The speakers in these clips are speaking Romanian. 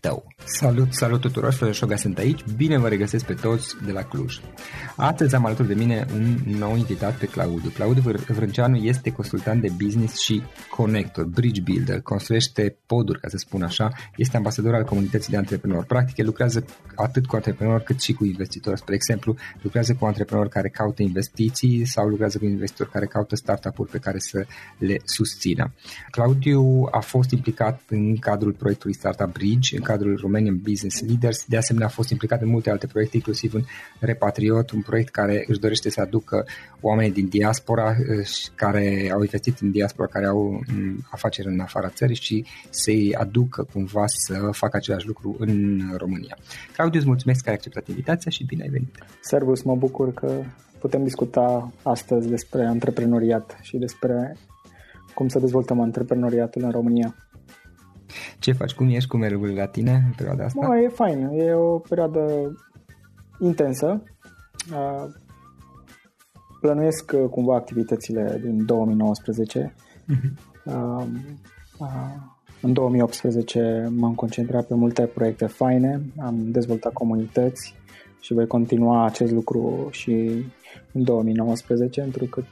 tău. Salut tuturor, Florin Roșoga sunt aici, bine vă regăsesc pe toți de la Cluj. Astăzi am alături de mine un nou invitat pe Claudiu. Claudiu Vrânceanu este consultant de business și connector, bridge builder, construiește poduri, ca să spun așa, este ambasador al comunității de antreprenori. Practic, el lucrează atât cu antreprenori cât și cu investitori. Spre exemplu, lucrează cu antreprenori care caută investiții sau lucrează cu investitori care caută startup-uri pe care să le susțină. Claudiu a fost implicat în cadrul proiectului Startup Bridge, în cadrul Romanian Business Leaders, de asemenea a fost implicat în multe alte proiecte, inclusiv în Repatriot, un proiect care își dorește să aducă oamenii din diaspora care au investit în diaspora, care au afaceri în afara țării și să-i aducă cumva să facă același lucru în România. Claudiu, îți mulțumesc că ai acceptat invitația și bine ai venit! Servus, mă bucur că putem discuta astăzi despre antreprenoriat și despre cum să dezvoltăm antreprenoriatul în România. Ce faci? Cum ești? Cum e lucrurile la tine în perioada asta? E fain. E o perioadă intensă. Plănuiesc cumva activitățile din 2019. În 2018 m-am concentrat pe multe proiecte faine, am dezvoltat comunități și voi continua acest lucru și în 2019, întrucât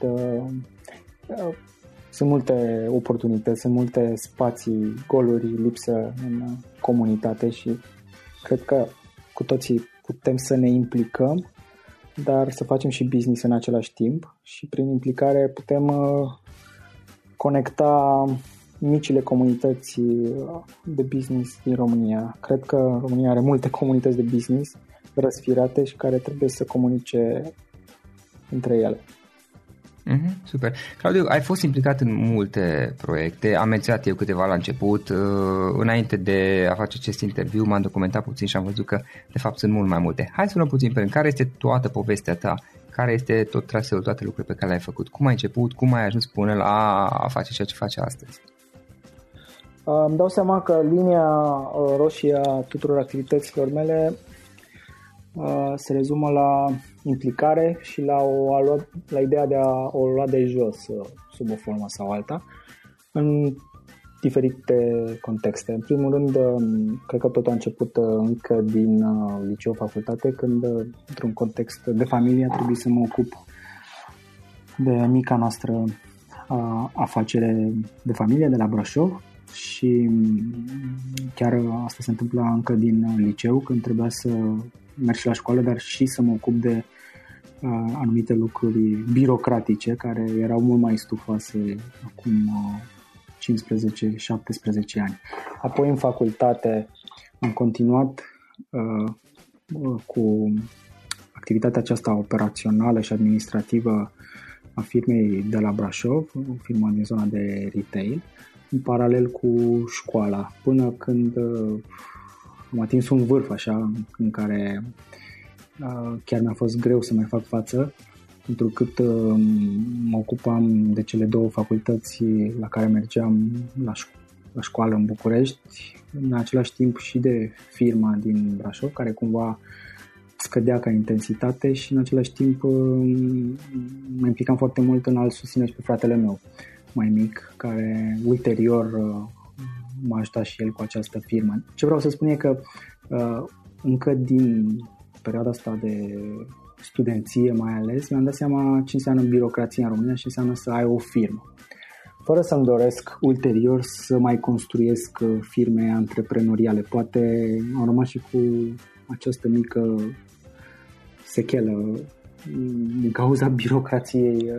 sunt multe oportunități, sunt multe spații, goluri, lipsă în comunitate și cred că cu toții putem să ne implicăm, dar să facem și business în același timp și prin implicare putem conecta micile comunități de business din România. Cred că România are multe comunități de business răsfirate și care trebuie să comunice între ele. Super. Claudiu, ai fost implicat în multe proiecte, am menționat eu câteva la început, înainte de a face acest interviu m-am documentat puțin și am văzut că de fapt sunt mult mai multe. Hai să luăm puțin pe care este toată povestea ta care este tot traseul, toate lucrurile pe care le-ai făcut. Cum ai început, cum ai ajuns până la a face ceea ce faci astăzi? Îmi dau seama că linia roșie a tuturor activităților mele se rezumă la implicare și la ideea de a o lua de jos sub o formă sau alta în diferite contexte. În primul rând, cred că tot a început încă din liceu, facultate, când într-un context de familie a trebuit să mă ocup de mica noastră afacere de familie de la Brașov. Și chiar asta se întâmpla încă din liceu, când trebuia să merg și la școală, dar și să mă ocup de anumite lucruri birocratice care erau mult mai stufoase acum 15-17 ani. Apoi în facultate am continuat cu activitatea aceasta operațională și administrativă a firmei de la Brașov, o firmă din zona de retail, în paralel cu școala, până când am atins un vârf așa în care chiar mi-a fost greu să mai fac față, pentru că mă ocupam de cele două facultăți la care mergeam la școală în București, în același timp și de firma din Brașov, care cumva scădea ca intensitate, și în același timp mă implicam foarte mult în a-l susține și pe fratele meu mai mic, care ulterior m-a ajutat și el cu această firmă. Ce vreau să spun e că încă din perioada asta de studenție mai ales, mi-am dat seama ce înseamnă birocrația în România și ce înseamnă să ai o firmă. Fără să-mi doresc ulterior să mai construiesc firme antreprenoriale. Poate am rămas și cu această mică sechelă din cauza birocrației.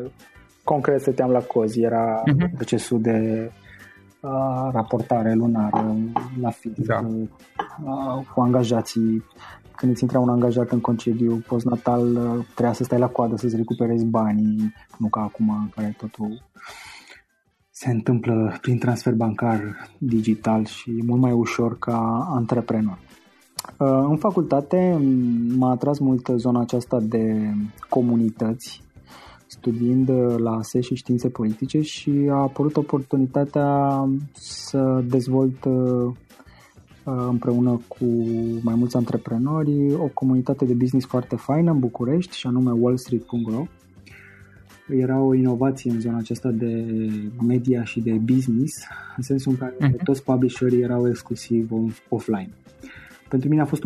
Concret, stăteam la cozi, era procesul de raportare lunară la firmă, cu angajații. Când îți intra un angajat în concediu postnatal, trebuia să stai la coadă să-ți recuperezi banii, nu ca acum în care totul se întâmplă prin transfer bancar digital și e mult mai ușor ca antreprenor. În facultate m-a atras mult zona aceasta de comunități, studiind la ASE și științe politice, și a apărut oportunitatea să dezvolt împreună cu mai mulți antreprenori o comunitate de business foarte faină în București, și anume Wall Street.ro. Era o inovație în zona aceasta de media și de business, în sensul în care toți publisherii erau exclusiv offline. Pentru mine a fost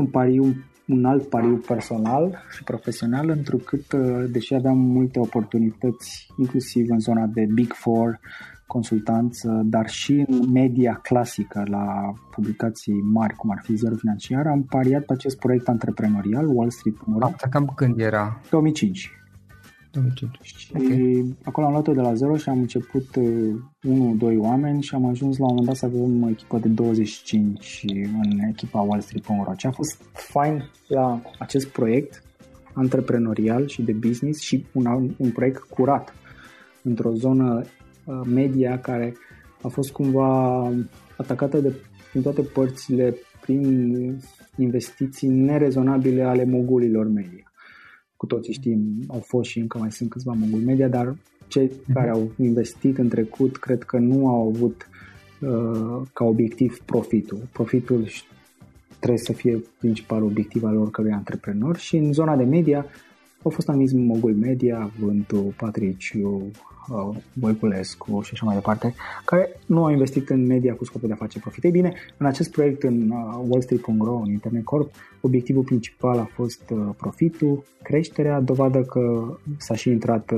un alt pariu personal și profesional, întrucât, deși aveam multe oportunități, inclusiv în zona de Big Four, consultanță, dar și în media clasică, la publicații mari, cum ar fi Ziarul Financiar, am pariat pe acest proiect antreprenorial, Wall Street.ro. Asta cam când era? 2005. 2005. Și okay. Acolo am luat-o de la zero și am început 1-2 oameni și am ajuns la un moment dat să avem o echipă de 25 în echipa Wall Street.ro. Ce a fost fain la acest proiect antreprenorial și de business, și un proiect curat într-o zonă media care a fost cumva atacată din toate părțile prin investiții nerezonabile ale mogulilor media. Cu toții știm, au fost și încă mai sunt câțiva mogul media, dar cei care au investit în trecut cred că nu au avut ca obiectiv profitul. Profitul trebuie să fie principalul obiectiv al oricărui antreprenor, și în zona de media au fost amici mogul media, Vântu, Patriciu, Voiculescu și așa mai departe, care nu au investit în media cu scopul de a face profit. Ei bine, în acest proiect, în Wall Street.ro, în Internet Corp, obiectivul principal a fost profitul, creșterea, dovadă că s-a și intrat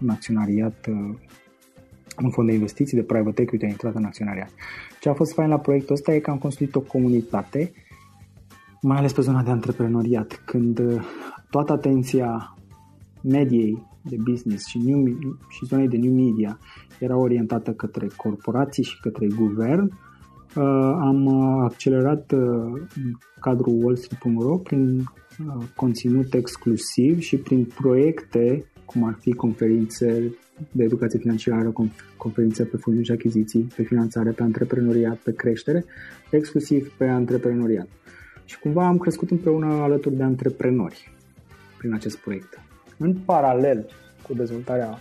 în acționariat, un fond de investiții de private equity a intrat în acționariat. Ce a fost fain la proiectul ăsta e că am construit o comunitate, mai ales pe zona de antreprenoriat, când toată atenția mediei de business și zonei de new media era orientată către corporații și către guvern. Am accelerat cadrul Wall Street.ro prin conținut exclusiv și prin proiecte, cum ar fi conferințe de educație financiară, conferințe pe fonduri și achiziții, pe finanțare, pe antreprenoriat, pe creștere, exclusiv pe antreprenoriat. Și cumva am crescut împreună alături de antreprenori prin acest proiect. în paralel cu dezvoltarea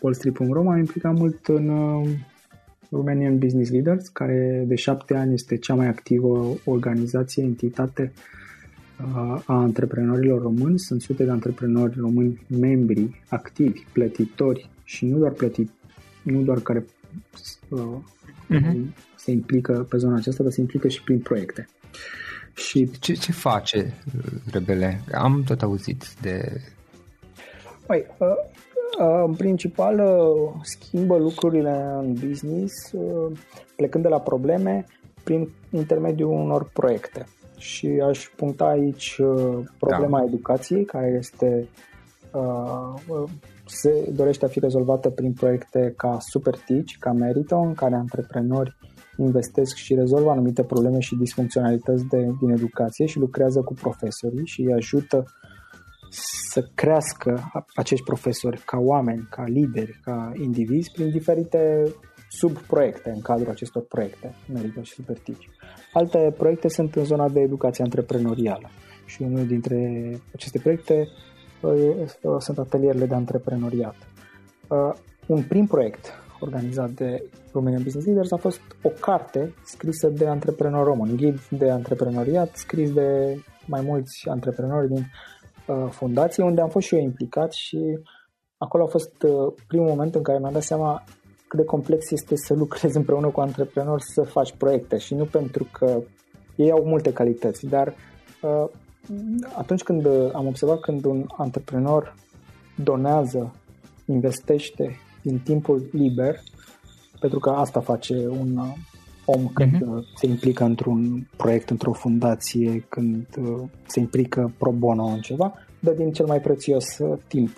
Wall Street.ro, m-am implicat mult în Romanian Business Leaders, care de 7 ani este cea mai activă organizație, entitate a antreprenorilor români. Sunt sute de antreprenori români membri, activi, plătitori și nu doar care se implică pe zona aceasta, dar se implică și prin proiecte. Și ce face Rebele? Am tot auzit de... Păi, în principal schimbă lucrurile în business plecând de la probleme prin intermediul unor proiecte. Și aș puncta aici problema educației, care este se dorește a fi rezolvată prin proiecte ca Super Teach, ca Meriton, în care antreprenori investesc și rezolvă anumite probleme și disfuncționalități din educație și lucrează cu profesorii și îi ajută să crească acești profesori ca oameni, ca lideri, ca indivizi prin diferite subproiecte în cadrul acestor proiecte, Meriton și Super Teach. Alte proiecte sunt în zona de educație antreprenorială și unul dintre aceste proiecte sunt atelierele de antreprenoriat. Un prim proiect organizat de Romanian Business Leaders a fost o carte scrisă de antreprenori români, un ghid de antreprenoriat scris de mai mulți antreprenori din fundație, unde am fost și eu implicat și acolo a fost primul moment în care mi-am dat seama cât de complex este să lucrezi împreună cu antreprenori, să faci proiecte, și nu pentru că ei au multe calități, dar atunci când am observat când un antreprenor donează, investește din timpul liber, pentru că asta face un om când se implică într-un proiect, într-o fundație, când se implică pro bono în ceva, dă din cel mai prețios timp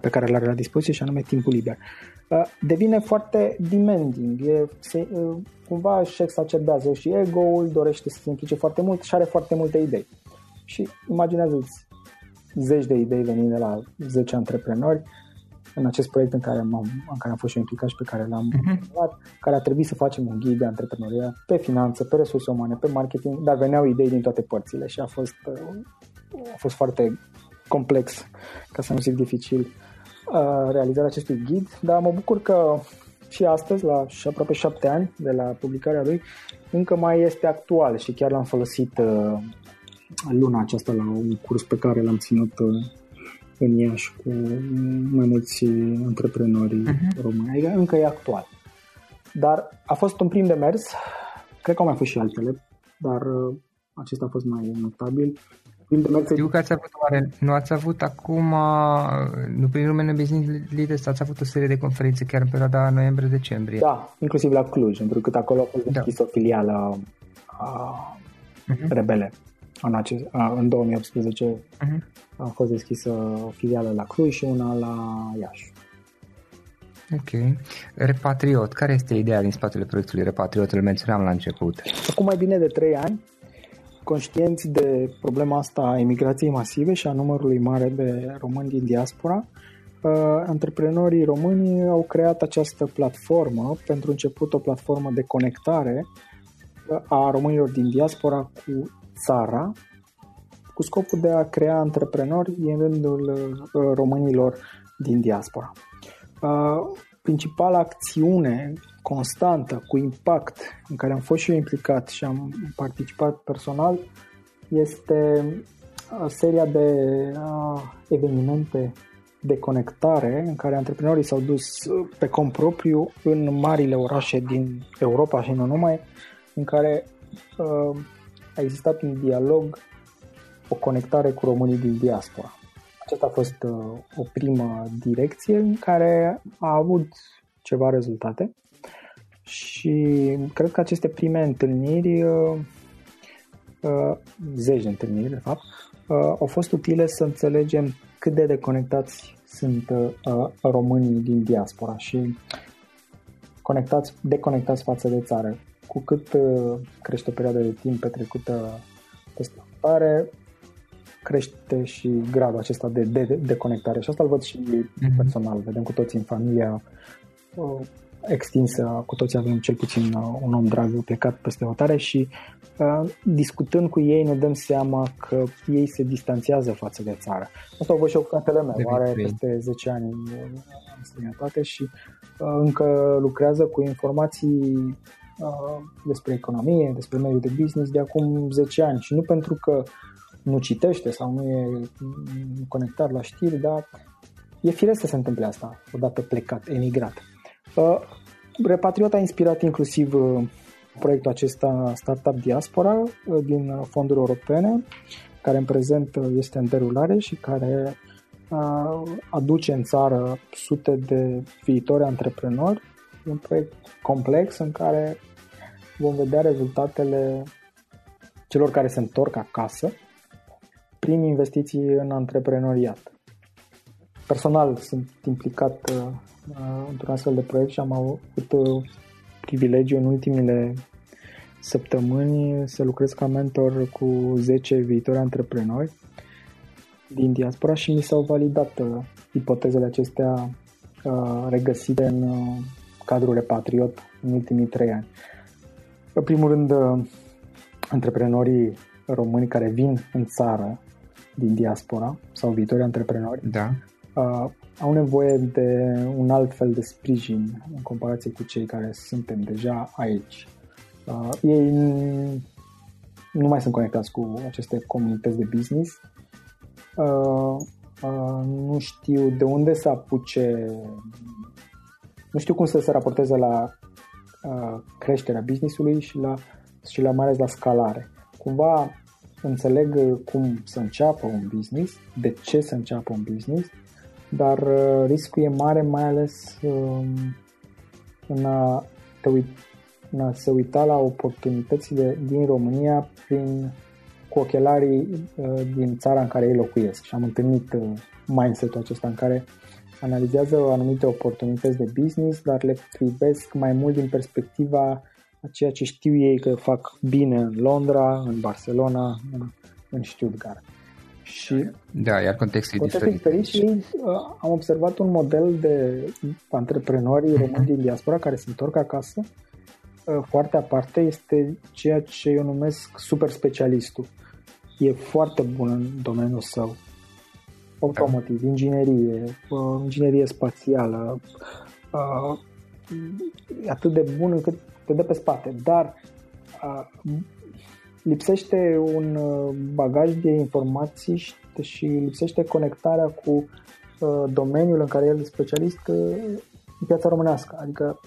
pe care l-are la dispoziție, și anume timpul liber. Devine foarte demanding, cumva își exacerbează și ego-ul, dorește să se implice foarte mult și are foarte multe idei. Și imaginează-ți 10 de idei venind de la 10 antreprenori în acest proiect în care am fost și eu implicat și pe care l-am luat, care a trebuit să facem un ghid de antreprenoriat pe finanță, pe resurse umane, pe marketing, dar veneau idei din toate părțile și a fost foarte complex, ca să nu zic dificil, realizarea acestui ghid, dar mă bucur că și astăzi, la aproape 7 ani de la publicarea lui, încă mai este actual și chiar l-am folosit luna aceasta la un curs pe care l-am ținut în Iași cu mai mulți antreprenori români. Adică încă e actual. Dar a fost un prim demers, cred că au mai fost și altele, dar acesta a fost mai notabil. Știu că nu ați avut acum, nu prin Romanian Business Leaders, ați avut o serie de conferințe chiar în perioada noiembrie-decembrie. Da, inclusiv la Cluj, pentru că acolo a fost deschis o filială a Rebele. În 2018 a fost deschisă o filială la Cluj și una la Iași. Ok. Repatriot. Care este ideea din spatele proiectului Repatriot? Îl menționam la început. Acum mai bine de 3 ani, conștienți de problema asta a emigrației masive și a numărului mare de români din diaspora, antreprenorii români au creat această platformă, pentru început o platformă de conectare a românilor din diaspora cu țara, cu scopul de a crea antreprenori în rândul românilor din diaspora. Principala acțiune constantă, cu impact, în care am fost și eu implicat și am participat personal, este seria de evenimente de conectare în care antreprenorii s-au dus pe cont propriu în marile orașe din Europa și nu numai, în care a existat un dialog, o conectare cu românii din diaspora. Aceasta a fost o primă direcție în care a avut ceva rezultate și cred că aceste prime întâlniri, zeci de întâlniri de fapt, au fost utile să înțelegem cât de deconectați sunt românii din diaspora și deconectați față de țară. Cu cât crește o perioadă de timp petrecută pe străinătate, crește și gradul acesta de deconectare și asta îl văd și personal, vedem cu toții în familia extinsă, cu toți avem cel puțin un om drag plecat peste hotare și discutând cu ei ne dăm seama că ei se distanțează față de țară. Asta o văd și eu cu fratele meu, are peste 10 ani în străinătate și încă lucrează cu informații despre economie, despre mediul de business de acum 10 ani și nu pentru că nu citește sau nu e conectat la știri, dar e firesc să se întâmple asta odată plecat, emigrat. Repatriot a inspirat inclusiv proiectul acesta Startup Diaspora din fonduri europene, care în prezent este în derulare și care aduce în țară sute de viitori antreprenori. Un proiect complex în care vom vedea rezultatele celor care se întorc acasă prin investiții în antreprenoriat. Personal sunt implicat într-un astfel de proiect și am avut privilegiu în ultimile săptămâni să lucrez ca mentor cu 10 viitori antreprenori din diaspora și mi s-au validat ipotezele acestea regăsite în cadrul Repatriot în ultimii 3 ani. În primul rând, antreprenorii români care vin în țară din diaspora sau viitori antreprenori au nevoie de un alt fel de sprijin în comparație cu cei care suntem deja aici. Ei nu mai sunt conectați cu aceste comunități de business, nu știu de unde să apuce, nu știu cum să se raporteze la creșterea business-ului și la mai ales la scalare. Cumva înțeleg cum să înceapă un business, de ce să înceapă un business, dar riscul e mare, mai ales în a se uita la oportunitățile din România cu ochelarii din țara în care ei locuiesc. Și am întâlnit mindset-ul acesta în care analizează anumite oportunități de business, dar le privesc mai mult din perspectiva a ceea ce știu ei că fac bine în Londra, în Barcelona, în Stuttgart. Și da, iar contextul diferit și am observat un model de antreprenori români din diaspora care se întorc acasă. Foarte aparte este ceea ce eu numesc super specialistul. E foarte bun în domeniul său. Automotive, inginerie spațială, atât de bun încât te dă pe spate, dar lipsește un bagaj de informații și lipsește conectarea cu domeniul în care el e specialist în piața românească. Adică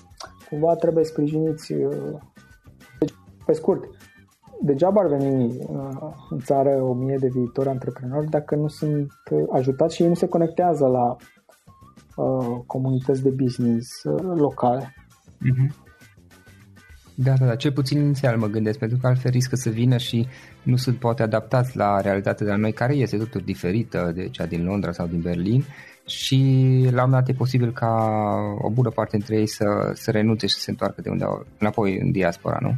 cumva trebuie sprijiniți pe scurt. Degeaba ar veni în țară 1000 de viitori antreprenori dacă nu sunt ajutați și ei nu se conectează la comunități de business locale. Mm-hmm. Da, cel puțin inițial mă gândesc, pentru că altfel riscă să vină și nu sunt poate adaptați la realitatea de la noi, care este totuși diferită de cea din Londra sau din Berlin și la un dat e posibil ca o bună parte dintre ei să renunțe și să se întoarcă de unde au, înapoi în diaspora, nu?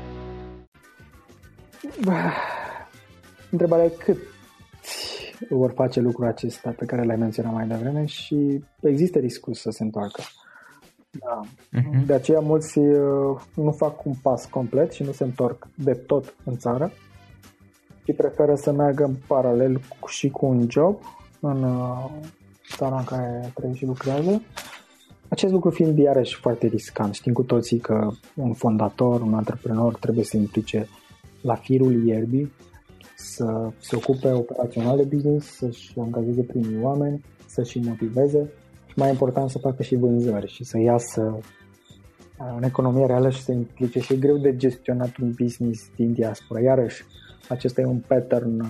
Întrebarea e cât vor face lucrul acesta pe care l-ai menționat mai devreme și există riscul să se întoarcă. Da. Uh-huh. De aceea mulți nu fac un pas complet și nu se întorc de tot în țară și preferă să meargă în paralel și cu un job în țara în care trăiește și lucrează. Acest lucru fiind iarăși foarte riscant. Știm cu toții că un fondator, un antreprenor trebuie să implice la firul ierbii, să se ocupe operațional de business, să-și angajeze primii oameni, să-și motiveze și mai important să facă și vânzări și să iasă în economia reală și să implice și e greu de gestionat un business din diaspora. Iarăși, acesta e un pattern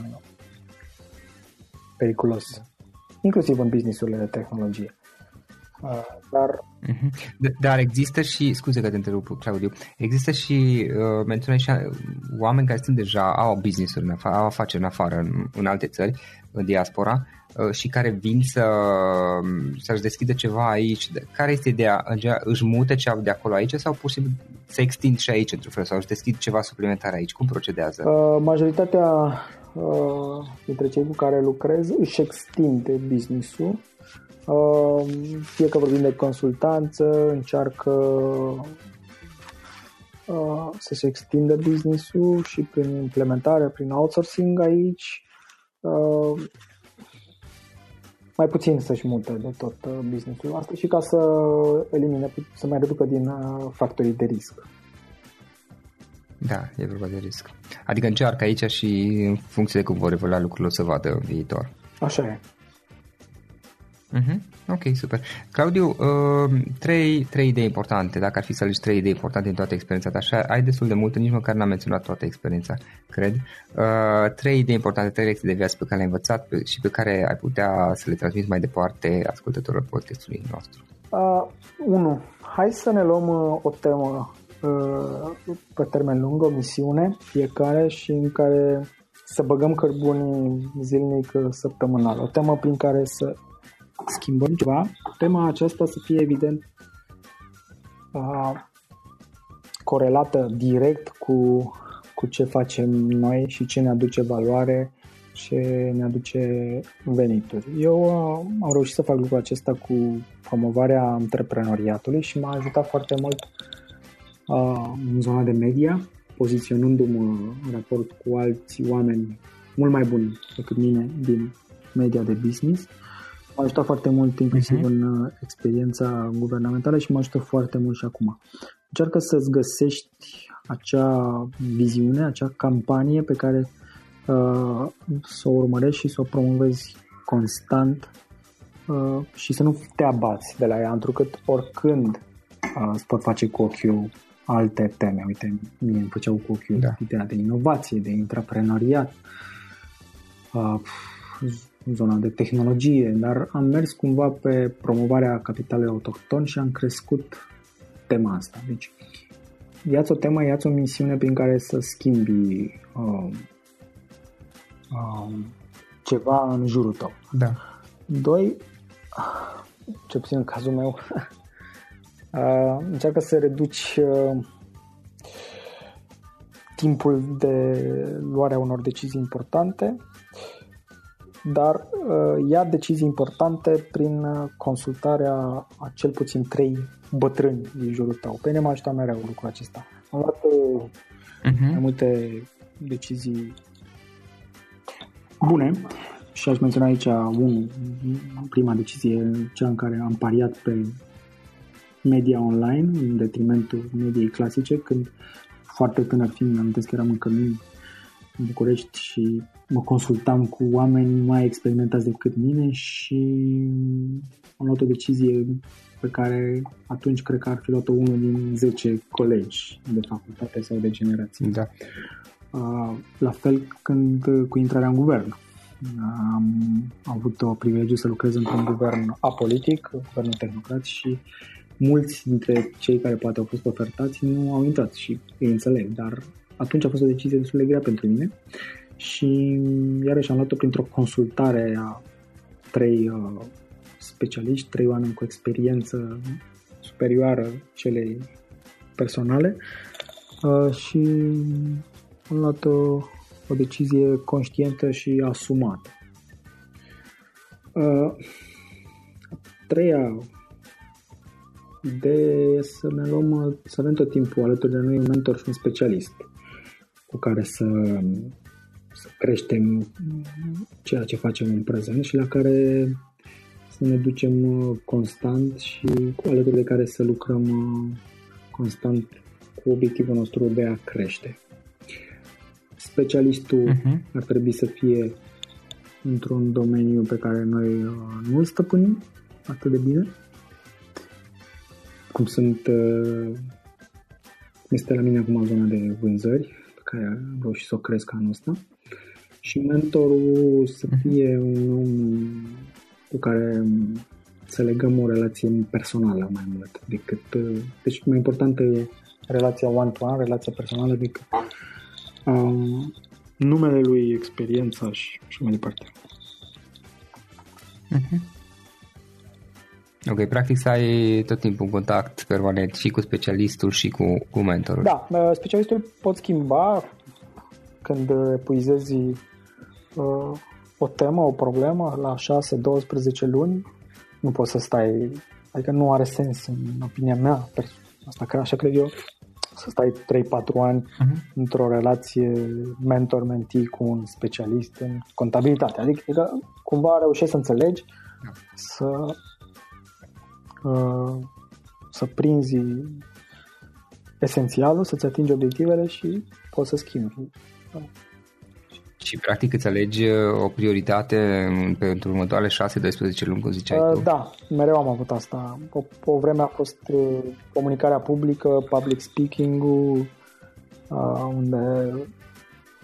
periculos, inclusiv în businessurile de tehnologie. Dar... Dar există și, scuze că te întrerup, Claudiu, există și, menționai și oameni care sunt deja, au business-uri, au afaceri în afară, în alte țări, în diaspora, și care vin să-și deschidă ceva aici. Care este ideea? Își mută ce au de acolo aici sau pur și simplu se extind și aici într-un fel sau își deschid ceva suplimentar aici? Cum procedează? Majoritatea dintre cei cu care lucrez își extinde business-ul. Fie că vorbim de consultanță, încearcă să se extindă business-ul și prin implementare, prin outsourcing aici, mai puțin să-și mute de tot business-ul asta și ca să elimine, să mai reducă din factorii de risc. Da, e vorba de risc. Adică încearcă aici și în funcție de cum vor evolua lucrurile o să vadă în viitor. Așa e. Ok, super. Claudiu, trei idei importante. Dacă ar fi să alegi trei idei importante în toată experiența ta, așa, ai destul de multe, nici măcar n-am menționat toată experiența, cred. Trei idei importante, trei lecții de viață pe care le-ai învățat și pe care ai putea să le transmiți mai departe ascultătorilor podcastului nostru. 1. Hai să ne luăm o temă pe termen lung, o misiune fiecare și în care să băgăm cărbunii zilnic, săptămânal. O temă prin care să schimbăm ceva, tema aceasta să fie evident corelată direct cu ce facem noi și ce ne aduce valoare, ce ne aduce venituri. Eu am reușit să fac lucrul acesta cu promovarea antreprenoriatului și m-a ajutat foarte mult în zona de media, poziționându-mă în raport cu alți oameni mult mai buni decât mine din media de business. M-a ajutat foarte mult inclusiv în experiența guvernamentală și mă ajută foarte mult și acum. Încearcă să-ți găsești acea viziune, acea campanie pe care să o urmărești și să o promovezi constant și să nu te abați de la ea, întrucât oricând îți pot face cu ochiul alte teme. Uite, mie îmi făceau cu ochiul ideea de inovație, de antreprenoriat, în zona de tehnologie, dar am mers cumva pe promovarea capitalului autohton și am crescut tema asta. Deci, ia-ți o temă, ia-ți o misiune prin care să schimbi ceva în jurul tău. Da. 2, ce puțin în cazul meu, încearcă să reduci timpul de luarea unor decizii importante, dar ia decizii importante prin consultarea a cel puțin 3 bătrâni din jurul tău. Pe mine m-a ajutat mereu lucrul acesta. Am luat mai multe decizii bune și aș menționa aici prima decizie, cea în care am pariat pe media online în detrimentul mediei clasice, când foarte tânăr fiind, am zis că eram în cămin în București și mă consultam cu oameni mai experimentați decât mine și am luat o decizie pe care atunci cred că ar fi luat-o unul din 10 colegi de facultate sau de generație. Da. La fel când cu intrarea în guvern. Am avut o privilegiu să lucrez într-un guvern apolitic, guvernul tehnocrat, și mulți dintre cei care poate au fost ofertați nu au intrat și îi înțeleg, dar atunci a fost o decizie destul de grea pentru mine și iarăși am luat-o printr-o consultare a 3 specialiști, 3 oameni cu experiență superioară celei personale și am luat o decizie conștientă și asumată. A 3-a idee să ne luăm, să avem tot timpul alături de noi un mentor și un specialist cu care să creștem ceea ce facem în prezent și la care să ne ducem constant și alături de care să lucrăm constant cu obiectivul nostru de a crește. Specialistul ar trebui să fie într-un domeniu pe care noi nu îl stăpânim atât de bine, cum este la mine acum zona de vânzări, care am reușit să o cresc anul ăsta, și mentorul să fie un om cu care să legăm o relație personală mai mult decât, deci mai importantă e relația one-to-one, relația personală decât numele lui, experiența și mai departe. Uh-huh. Ok, practic să ai tot timpul un contact permanent și cu specialistul și cu mentorul. Da, specialistul poți schimba când epuizezi o temă, o problemă la 6-12 luni. Nu poți să stai, adică nu are sens în opinia mea, asta că așa cred eu, să stai 3-4 ani uh-huh. într-o relație mentor-mentee cu un specialist în contabilitate. Adică cumva reușești să înțelegi, să prinzi esențialul, să-ți atingi obiectivele și poți să schimbi. Și practic îți alegi o prioritate pentru următoarele 6-12 luni, cum ziceai tu? Da, mereu am avut asta. O vreme a fost comunicarea publică, public speaking-ul, unde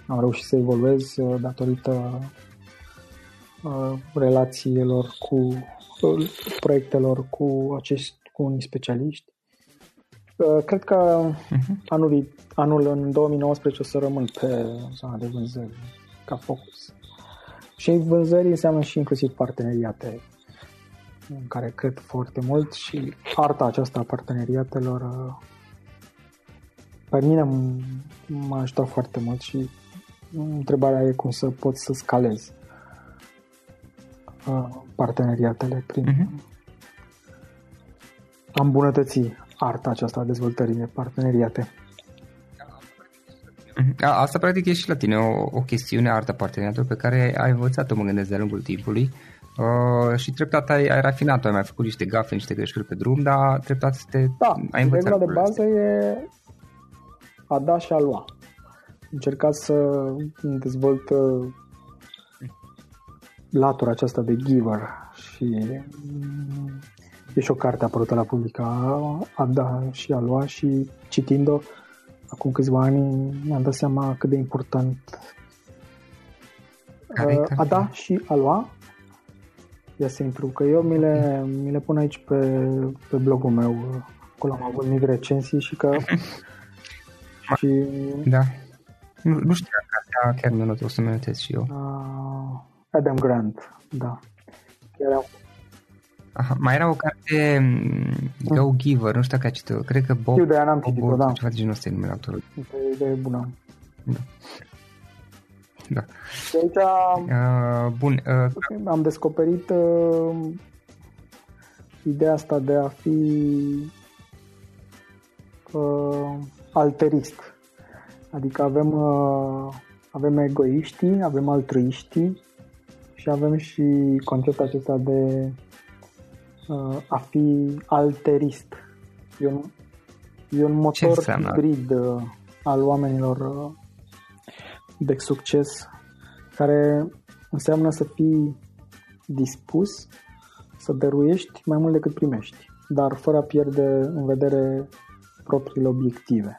am reușit să evoluez datorită relațiilor cu proiectelor cu unii specialiști. Cred că anul în 2019 o să rămân pe zona de vânzări ca focus. Și vânzări înseamnă și inclusiv parteneriate, în care cred foarte mult, și arta aceasta a parteneriatelor pe mine m-a ajutat foarte mult și întrebarea e cum să pot să scalez parteneriatele prin a îmbunătăți arta aceasta a dezvoltării de parteneriate. Asta practic e și la tine o chestiune, arta parteneriatului, pe care ai învățat-o, mă gândesc, de-a lungul timpului și treptat ai rafinat-o, ai mai făcut niște gafe, niște greșeli pe drum, dar treptat ai învățat. Regula de bază e a da și a lua. Încerca să dezvolt latura aceasta de giver, și e și o carte apărută la Publica, a da și a lua, și citind-o acum câțiva ani mi-am dat seama cât de important a da și a lua. Ia să intru, că eu mi le pun aici pe blogul meu, acolo am avut mici recensii și că și... Da, nu știu cartea, chiar nu o să mă notez și eu. Adam Grant, da. Aha, mai era o carte Go Giver, nu știu dacă a citit-o. Cred că Bob. Eu de aia n-am citit-o, da. Ceva de genul ăsta e numele autorului. E bună. Da. Și aici am descoperit ideea asta de a fi alterist. Adică avem egoiștii, avem altruiștii și avem și conceptul acesta de a fi alterist. E un motor hibrid al oamenilor de succes, care înseamnă să fii dispus să dăruiești mai mult decât primești, dar fără a pierde în vedere propriile obiective.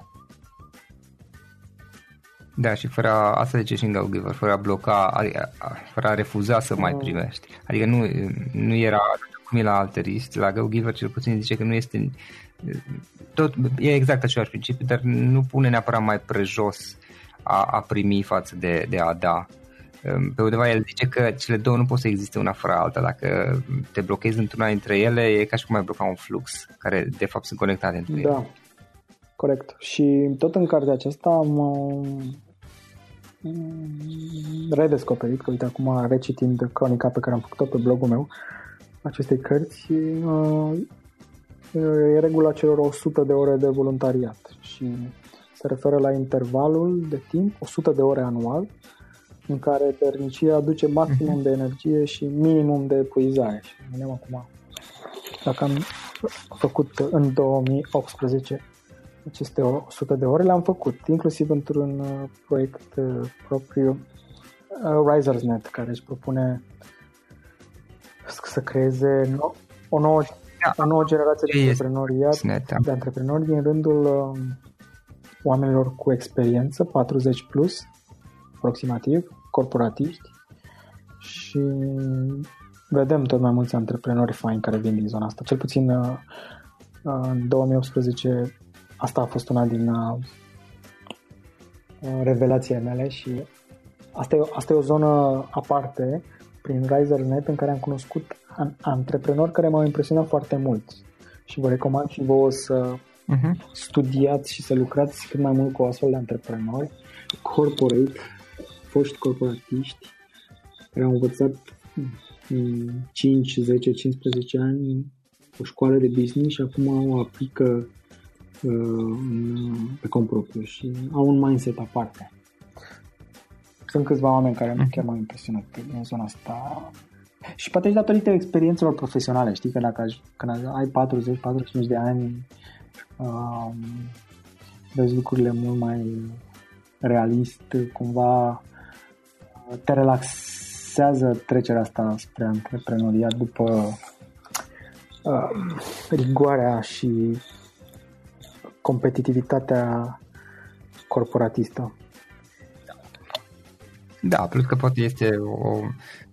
Da, și fără asta zice și în Go-Giver, fără a bloca, fără a refuza să mai primești. Adică nu era cum e la alterist, la Go-Giver cel puțin zice că nu este tot, e exact același principiu, dar nu pune neapărat mai prejos a primi față de a da. Pe undeva el zice că cele două nu pot să existe una fără alta. Dacă te blochezi într-una dintre ele, e ca și cum ai bloca un flux, care de fapt sunt conectate între ele. Da, corect. Și tot în cartea aceasta am redescoperit, că uite acum recitind cronica pe care am făcut-o pe blogul meu, acestei cărți, e regula celor 100 de ore de voluntariat și se referă la intervalul de timp, 100 de ore anual, în care dărnicia aduce maximum de energie și minimum de epuizare. Și vedem acum dacă am făcut în 2018 aceste 100 de ore, le-am făcut, inclusiv într-un proiect propriu, RisersNet, care își propune să creeze o nouă generație de antreprenoriat, de antreprenori din rândul oamenilor cu experiență, 40 plus, aproximativ, corporatiști, și vedem tot mai mulți antreprenori faini care vin din zona asta. Cel puțin în 2018 asta a fost una din revelațiile mele și asta e o zonă aparte prin RisersNet în care am cunoscut antreprenori care m-au impresionat foarte mult și vă recomand și vouă să studiați și să lucrați cât mai mult cu astfel de antreprenori, corporate, foști corporatiști care au învățat 5, 10, 15 ani o școală de business și acum o aplică pe cont propriu și au un mindset aparte. Sunt câțiva oameni care chiar m-au impresionat în zona asta și poate și datorită experiențelor profesionale, știi, că când ai 40-45 de ani vezi lucrurile mult mai realist, cumva te relaxează trecerea asta spre antreprenoriat după rigoarea și competitivitatea corporatistă. Da, plus că poate este o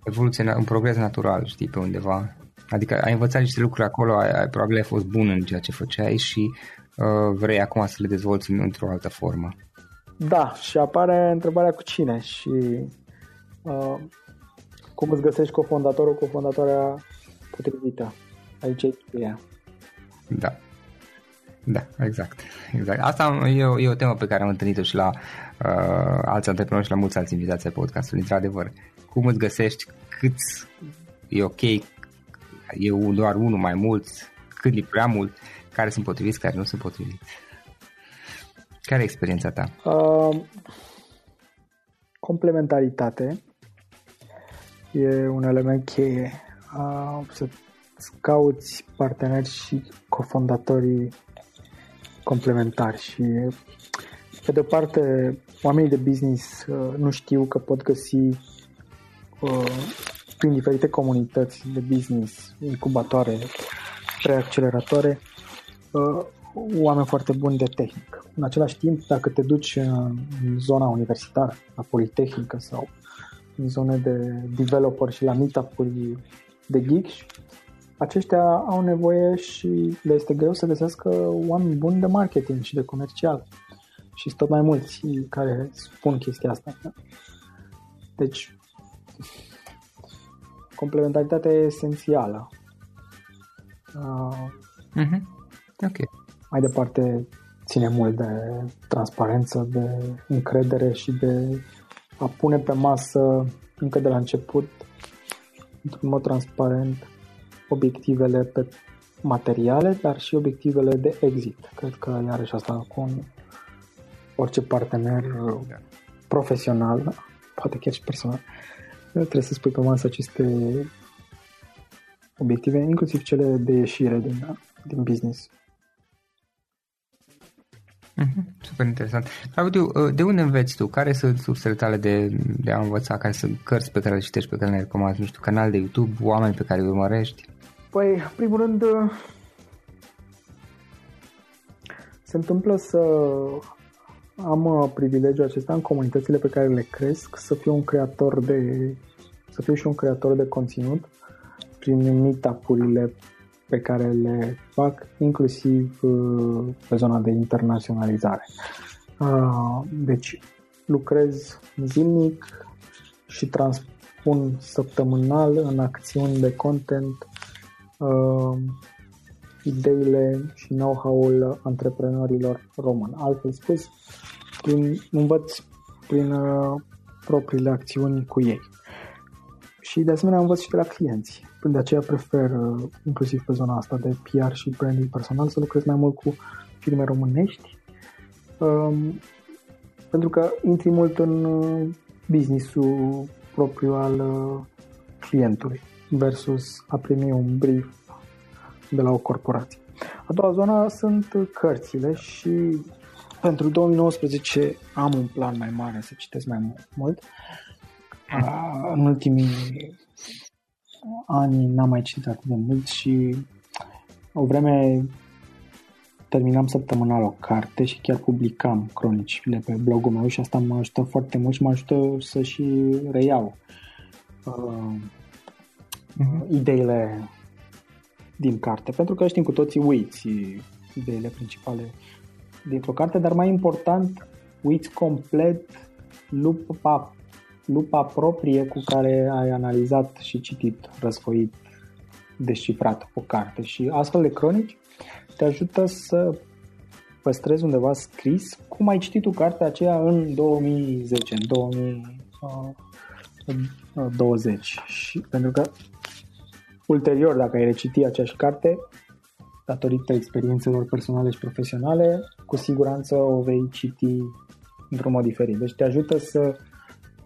evoluție, un progres natural, știi, pe undeva. Adică ai învățat niște lucruri acolo, probabil ai fost bun în ceea ce făceai și vrei acum să le dezvolți într-o altă formă. Da, și apare întrebarea cu cine și cum îți găsești cofondatorul, cofondatoarea potrivită. Aici e ideea. Da. Da, exact. Asta e o temă pe care am întâlnit-o și la alți antreprenori și la mulți alți invitați ai podcastului. Într-adevăr, cum îți găsești, cât e ok, e doar unul, mai mulți, cât e prea mult, care sunt potriviți, care nu sunt potriviți. Care e experiența ta? Complementaritate e un element cheie. Să-ți cauți parteneri și cofondatorii complementari și pe de-o parte oamenii de business nu știu că pot găsi prin diferite comunități de business, incubatoare, preacceleratoare, oameni foarte buni de tehnic. În același timp, dacă te duci în zona universitară, la Politehnică sau în zone de developer și la meetup-uri de geek, aceștia au nevoie și le este greu să găsească oameni buni de marketing și de comercial și sunt tot mai mulți care spun chestia asta. Deci complementaritatea e esențială. Okay. Mai departe ține mult de transparență, de încredere și de a pune pe masă încă de la început într-un mod transparent obiectivele pe materiale, dar și obiectivele de exit. Cred că iarăși asta cu orice partener profesional, poate chiar și personal, trebuie să spui pe masă aceste obiective, inclusiv cele de ieșire din business. Super interesant. Claudiu, de unde înveți tu? Care sunt sursele tale de a învăța? Care sunt cărți pe care le citești, pe care le recomanzi? Nu știu, canal de YouTube, oameni pe care îi urmărești? Păi, în primul rând se întâmplă să am privilegiul acesta în comunitățile pe care le cresc, să fiu și un creator de conținut prin meetup-urile pe care le fac, inclusiv pe zona de internaționalizare. Deci lucrez zilnic și transpun săptămânal în acțiuni de content ideile și know-how-ul antreprenorilor români. Altfel spus, învăț prin propriile acțiuni cu ei. Și de asemenea învăț și de la clienți. De aceea prefer, inclusiv pe zona asta de PR și branding personal, să lucrez mai mult cu firme românești, pentru că intri mult în business-ul propriu al clientului versus a primi un brief de la o corporație. A doua zonă sunt cărțile și pentru 2019 am un plan mai mare să citesc mai mult. În ultimii ani n-am mai citit atât de mult și o vreme terminam săptămânal o carte și chiar publicam cronicile pe blogul meu și asta mă ajută foarte mult și mă ajută să și reiau ideile din carte, pentru că știm cu toții, uiți ideile principale dintr-o carte, dar mai important, uiți complet lupa proprie cu care ai analizat și citit, răsfoit, descifrat o carte, și astfel de cronici te ajută să păstrezi undeva scris cum ai citit tu cartea aceea în 2010, în 2020, și pentru că ulterior, dacă ai reciti aceeași carte, datorită experiențelor personale și profesionale, cu siguranță o vei citi într-un mod diferit. Deci te ajută să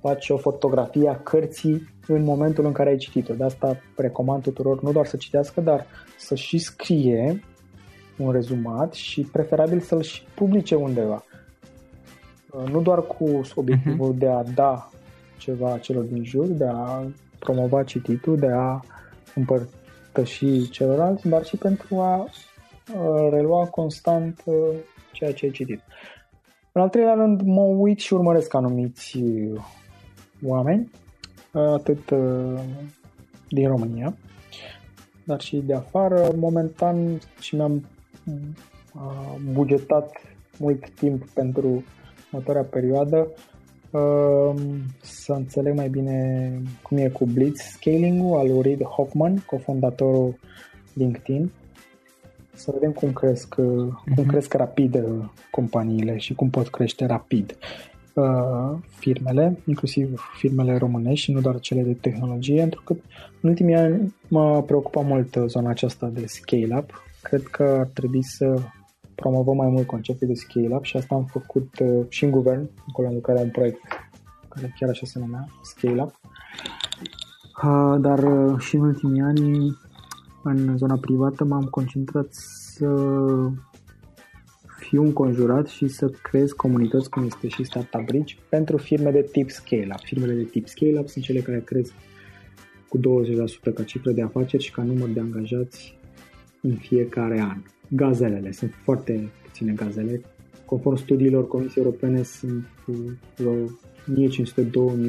faci o fotografie a cărții în momentul în care ai citit-o. De asta recomand tuturor nu doar să citească, dar să și scrie un rezumat și preferabil să-l și publice undeva. Nu doar cu obiectivul de a da ceva celor din jur, de a promova cititul, de a împărtăși celorlalți, dar și pentru a relua constant ceea ce ai citit. În al treilea rând, mă uit și urmăresc anumiți oameni, atât din România, dar și de afară. Momentan și mi-am bugetat mult timp pentru următoarea perioadă să înțeleg mai bine cum e cu Blitzscaling-ul al lui Reid Hoffman, cofondatorul LinkedIn. Să vedem cum cresc rapid companiile și cum pot crește rapid firmele, inclusiv firmele românești și nu doar cele de tehnologie, pentru că în ultimii ani m-a preocupat mult zona aceasta de scale-up. Cred că ar trebui să promovăm mai mult conceptul de scale-up și asta am făcut și în guvern, acolo în care am un proiect care chiar așa se numea, scale-up. Dar și în ultimii ani, în zona privată, m-am concentrat să fiu înconjurat și să creez comunități, cum este și Startup Bridge, pentru firme de tip scale-up. Firmele de tip scale-up sunt cele care cresc cu 20% ca cifră de afaceri și ca număr de angajați în fiecare an. Gazelele, sunt foarte puține gazele. Conform studiilor Comisiei Europene, sunt vreo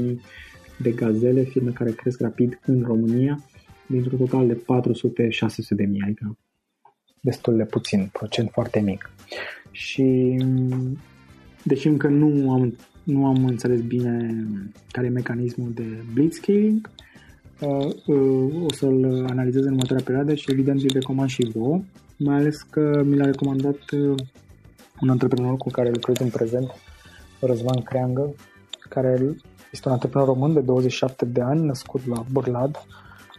1500-2000 de gazele, firme care cresc rapid în România, dintr-un total de 400-600 de mii, adică destul de puțin, procent foarte mic. Și deși încă nu am înțeles bine care e mecanismul de blitzscaling, o să-l analizez în următoarea perioadă și evident îl recomand și vouă, mai ales că mi l-a recomandat un antreprenor cu care lucrez în prezent, Răzvan Creangă, care este un antreprenor român de 27 de ani, născut la Bârlad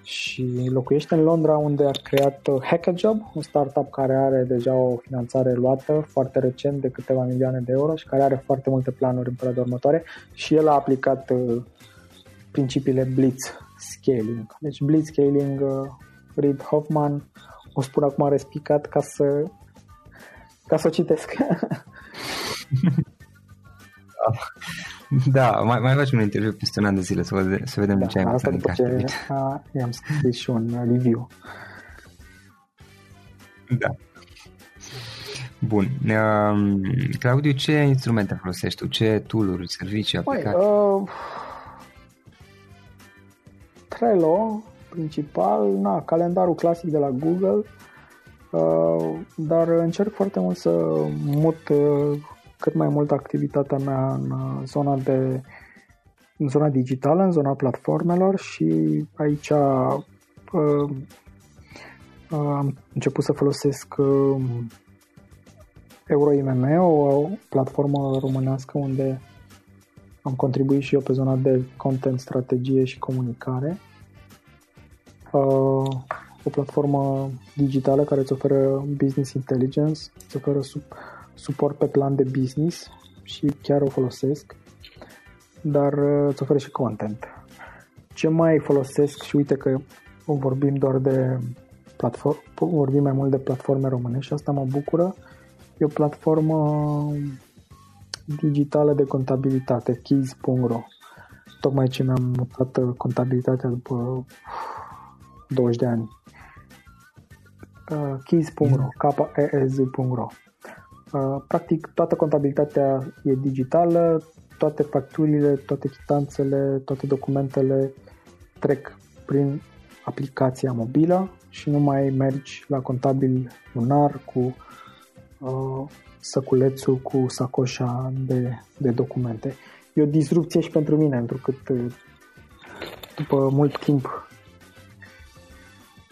și locuiește în Londra, unde a creat HackerJob, un startup care are deja o finanțare luată foarte recent de câteva milioane de euro și care are foarte multe planuri în perioada următoare, și el a aplicat principiile Blitzscaling. Deci Blitzscaling, Reid Hoffman, o spun acum respicat ca să o citesc. Da, mai facem un interviu peste un an de zile să vedem ce ai învățat din carte. I-am scris și un review. Da. Bun. Claudiu, ce instrumente folosești tu? Ce tool-uri, servicii, aplicații? Trello, principal, calendarul clasic de la Google, dar încerc foarte mult să mut cât mai mult activitatea mea în zona digitală, în zona platformelor, și aici am început să folosesc EuroMM, o platformă românească unde am contribuit și eu pe zona de content, strategie și comunicare. O platformă digitală care îți oferă business intelligence, îți oferă suport pe plan de business și chiar o folosesc, dar îți oferă și content. Ce mai folosesc? Și uite că vorbim vorbim mai mult de platforme românești și asta mă bucură. E o platformă digitală de contabilitate, keys.ro. Tocmai ce mi-am mutat contabilitatea după 20 de ani. Keys.ro, keez.ro. Practic toată contabilitatea e digitală, toate facturile, toate chitanțele, toate documentele trec prin aplicația mobilă și nu mai mergi la contabil lunar cu săculețul cu sacoșa de documente. E o disrupție și pentru mine, pentru că după mult timp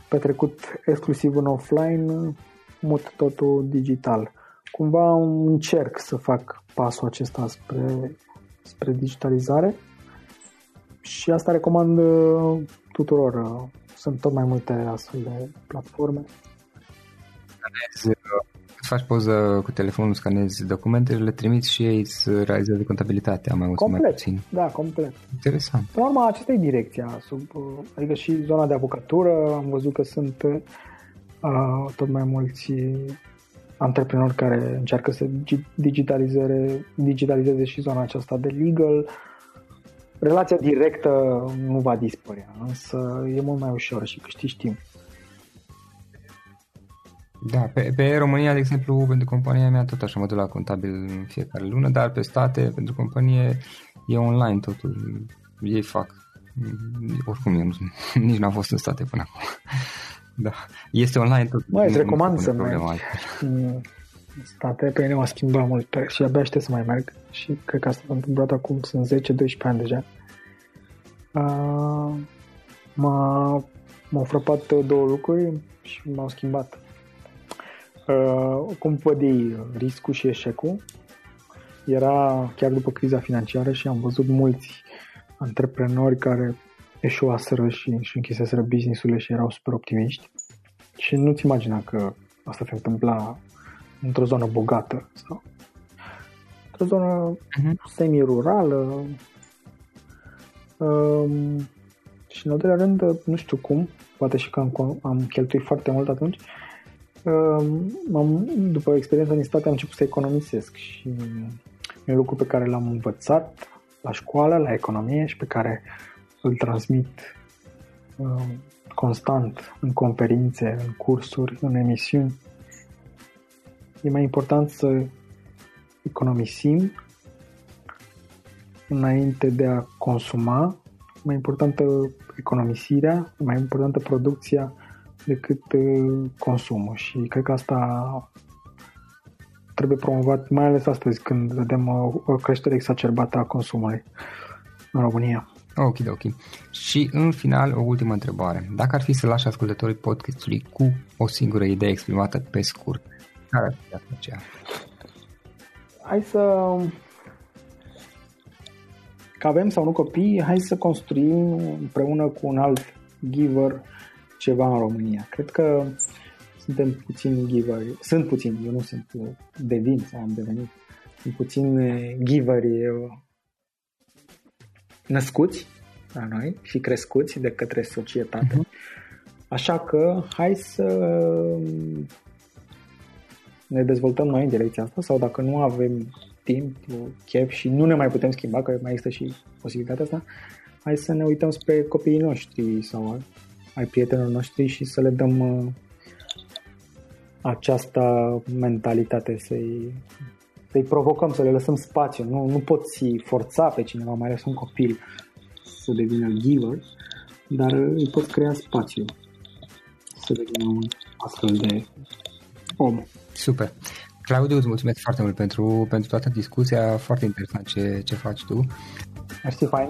petrecut exclusiv în offline, mut totul digital. Cumva încerc să fac pasul acesta spre digitalizare și asta recomand tuturor. Sunt tot mai multe astfel de platforme. Faci poză cu telefonul, scanezi documentele, le trimiți și ei să realizeze contabilitatea mai mult sau mai puțin. Da, complet. Interesant. În urma, aceasta e direcția, adică și zona de avocatură. Am văzut că sunt tot mai mulți antreprenori care încearcă să digitalizeze și zona aceasta de legal. Relația directă nu va dispărea, însă e mult mai ușor și câștigi timp. Da, pe România, de exemplu, pentru compania mea tot așa mă duc la contabil în fiecare lună, dar pe state, pentru companie, e online totul, ei fac. Oricum, eu nici n-am fost în state până acum. Da, este online totul. Măi, îți recomand să mergi în state, pe mine m-a schimbat mult și abia aștept să mai merg și cred că asta s-a întâmplat acum, sunt 10-12 ani deja. M-au frăpat două lucruri și m-au schimbat. Cum văd ei riscul și eșecul. Era chiar după criza financiară și am văzut mulți antreprenori care eșuaseră și închiseseră business-urile și erau super optimiști și nu-ți imagina că asta se întâmpla într-o zonă bogată sau într-o zonă semi-rurală. Și în al doilea rând, nu știu cum, poate și că am cheltuit foarte mult atunci. După experiența din state am început să economisesc și e un lucru pe care l-am învățat la școală, la economie și pe care îl transmit constant în conferințe, în cursuri, în emisiuni. E mai important să economisim înainte de a consuma, e mai importantă economisirea, e mai importantă producția decât consumul și cred că asta trebuie promovat, mai ales astăzi când vedem o creștere exacerbată a consumului în România. Ok. Și în final o ultimă întrebare. Dacă ar fi să lași ascultătorii podcastului cu o singură idee exprimată pe scurt, care ar fi aceea? Că avem sau nu copii, hai să construim împreună cu un alt giver ceva în România. Cred că suntem puțini giveri. Sunt puțini, eu nu sunt, devin sau am devenit. Sunt puțini giveri născuți la noi și crescuți de către societate. Așa că hai să ne dezvoltăm noi în direcția asta sau dacă nu avem timp, chef și nu ne mai putem schimba, că mai există și posibilitatea asta, hai să ne uităm spre copiii noștri sau ai prietenilor noștri și să le dăm această mentalitate, să-i provocăm, să le lăsăm spațiu. Nu poți forța pe cineva, mai ales un copil, să devină giver, dar îi poți crea spațiu să devină un astfel de om. Super! Claudiu, îți mulțumesc foarte mult pentru toată discuția, foarte interesant ce faci tu. Mersi, fain!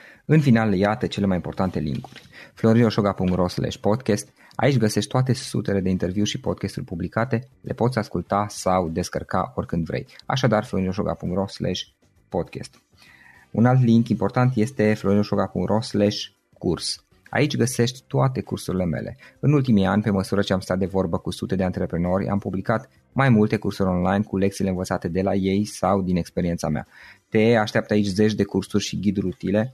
În final, iată cele mai importante linkuri: florinrosoga.ro/podcast. Aici găsești toate sutele de interviuri și podcasturi publicate, le poți asculta sau descărca oricând vrei. Așadar, florinrosoga.ro/podcast. Un alt link important este florinrosoga.ro/curs. Aici găsești toate cursurile mele. În ultimii ani, pe măsură ce am stat de vorbă cu sute de antreprenori, am publicat mai multe cursuri online cu lecțiile învățate de la ei sau din experiența mea. Te așteaptă aici zeci de cursuri și ghiduri utile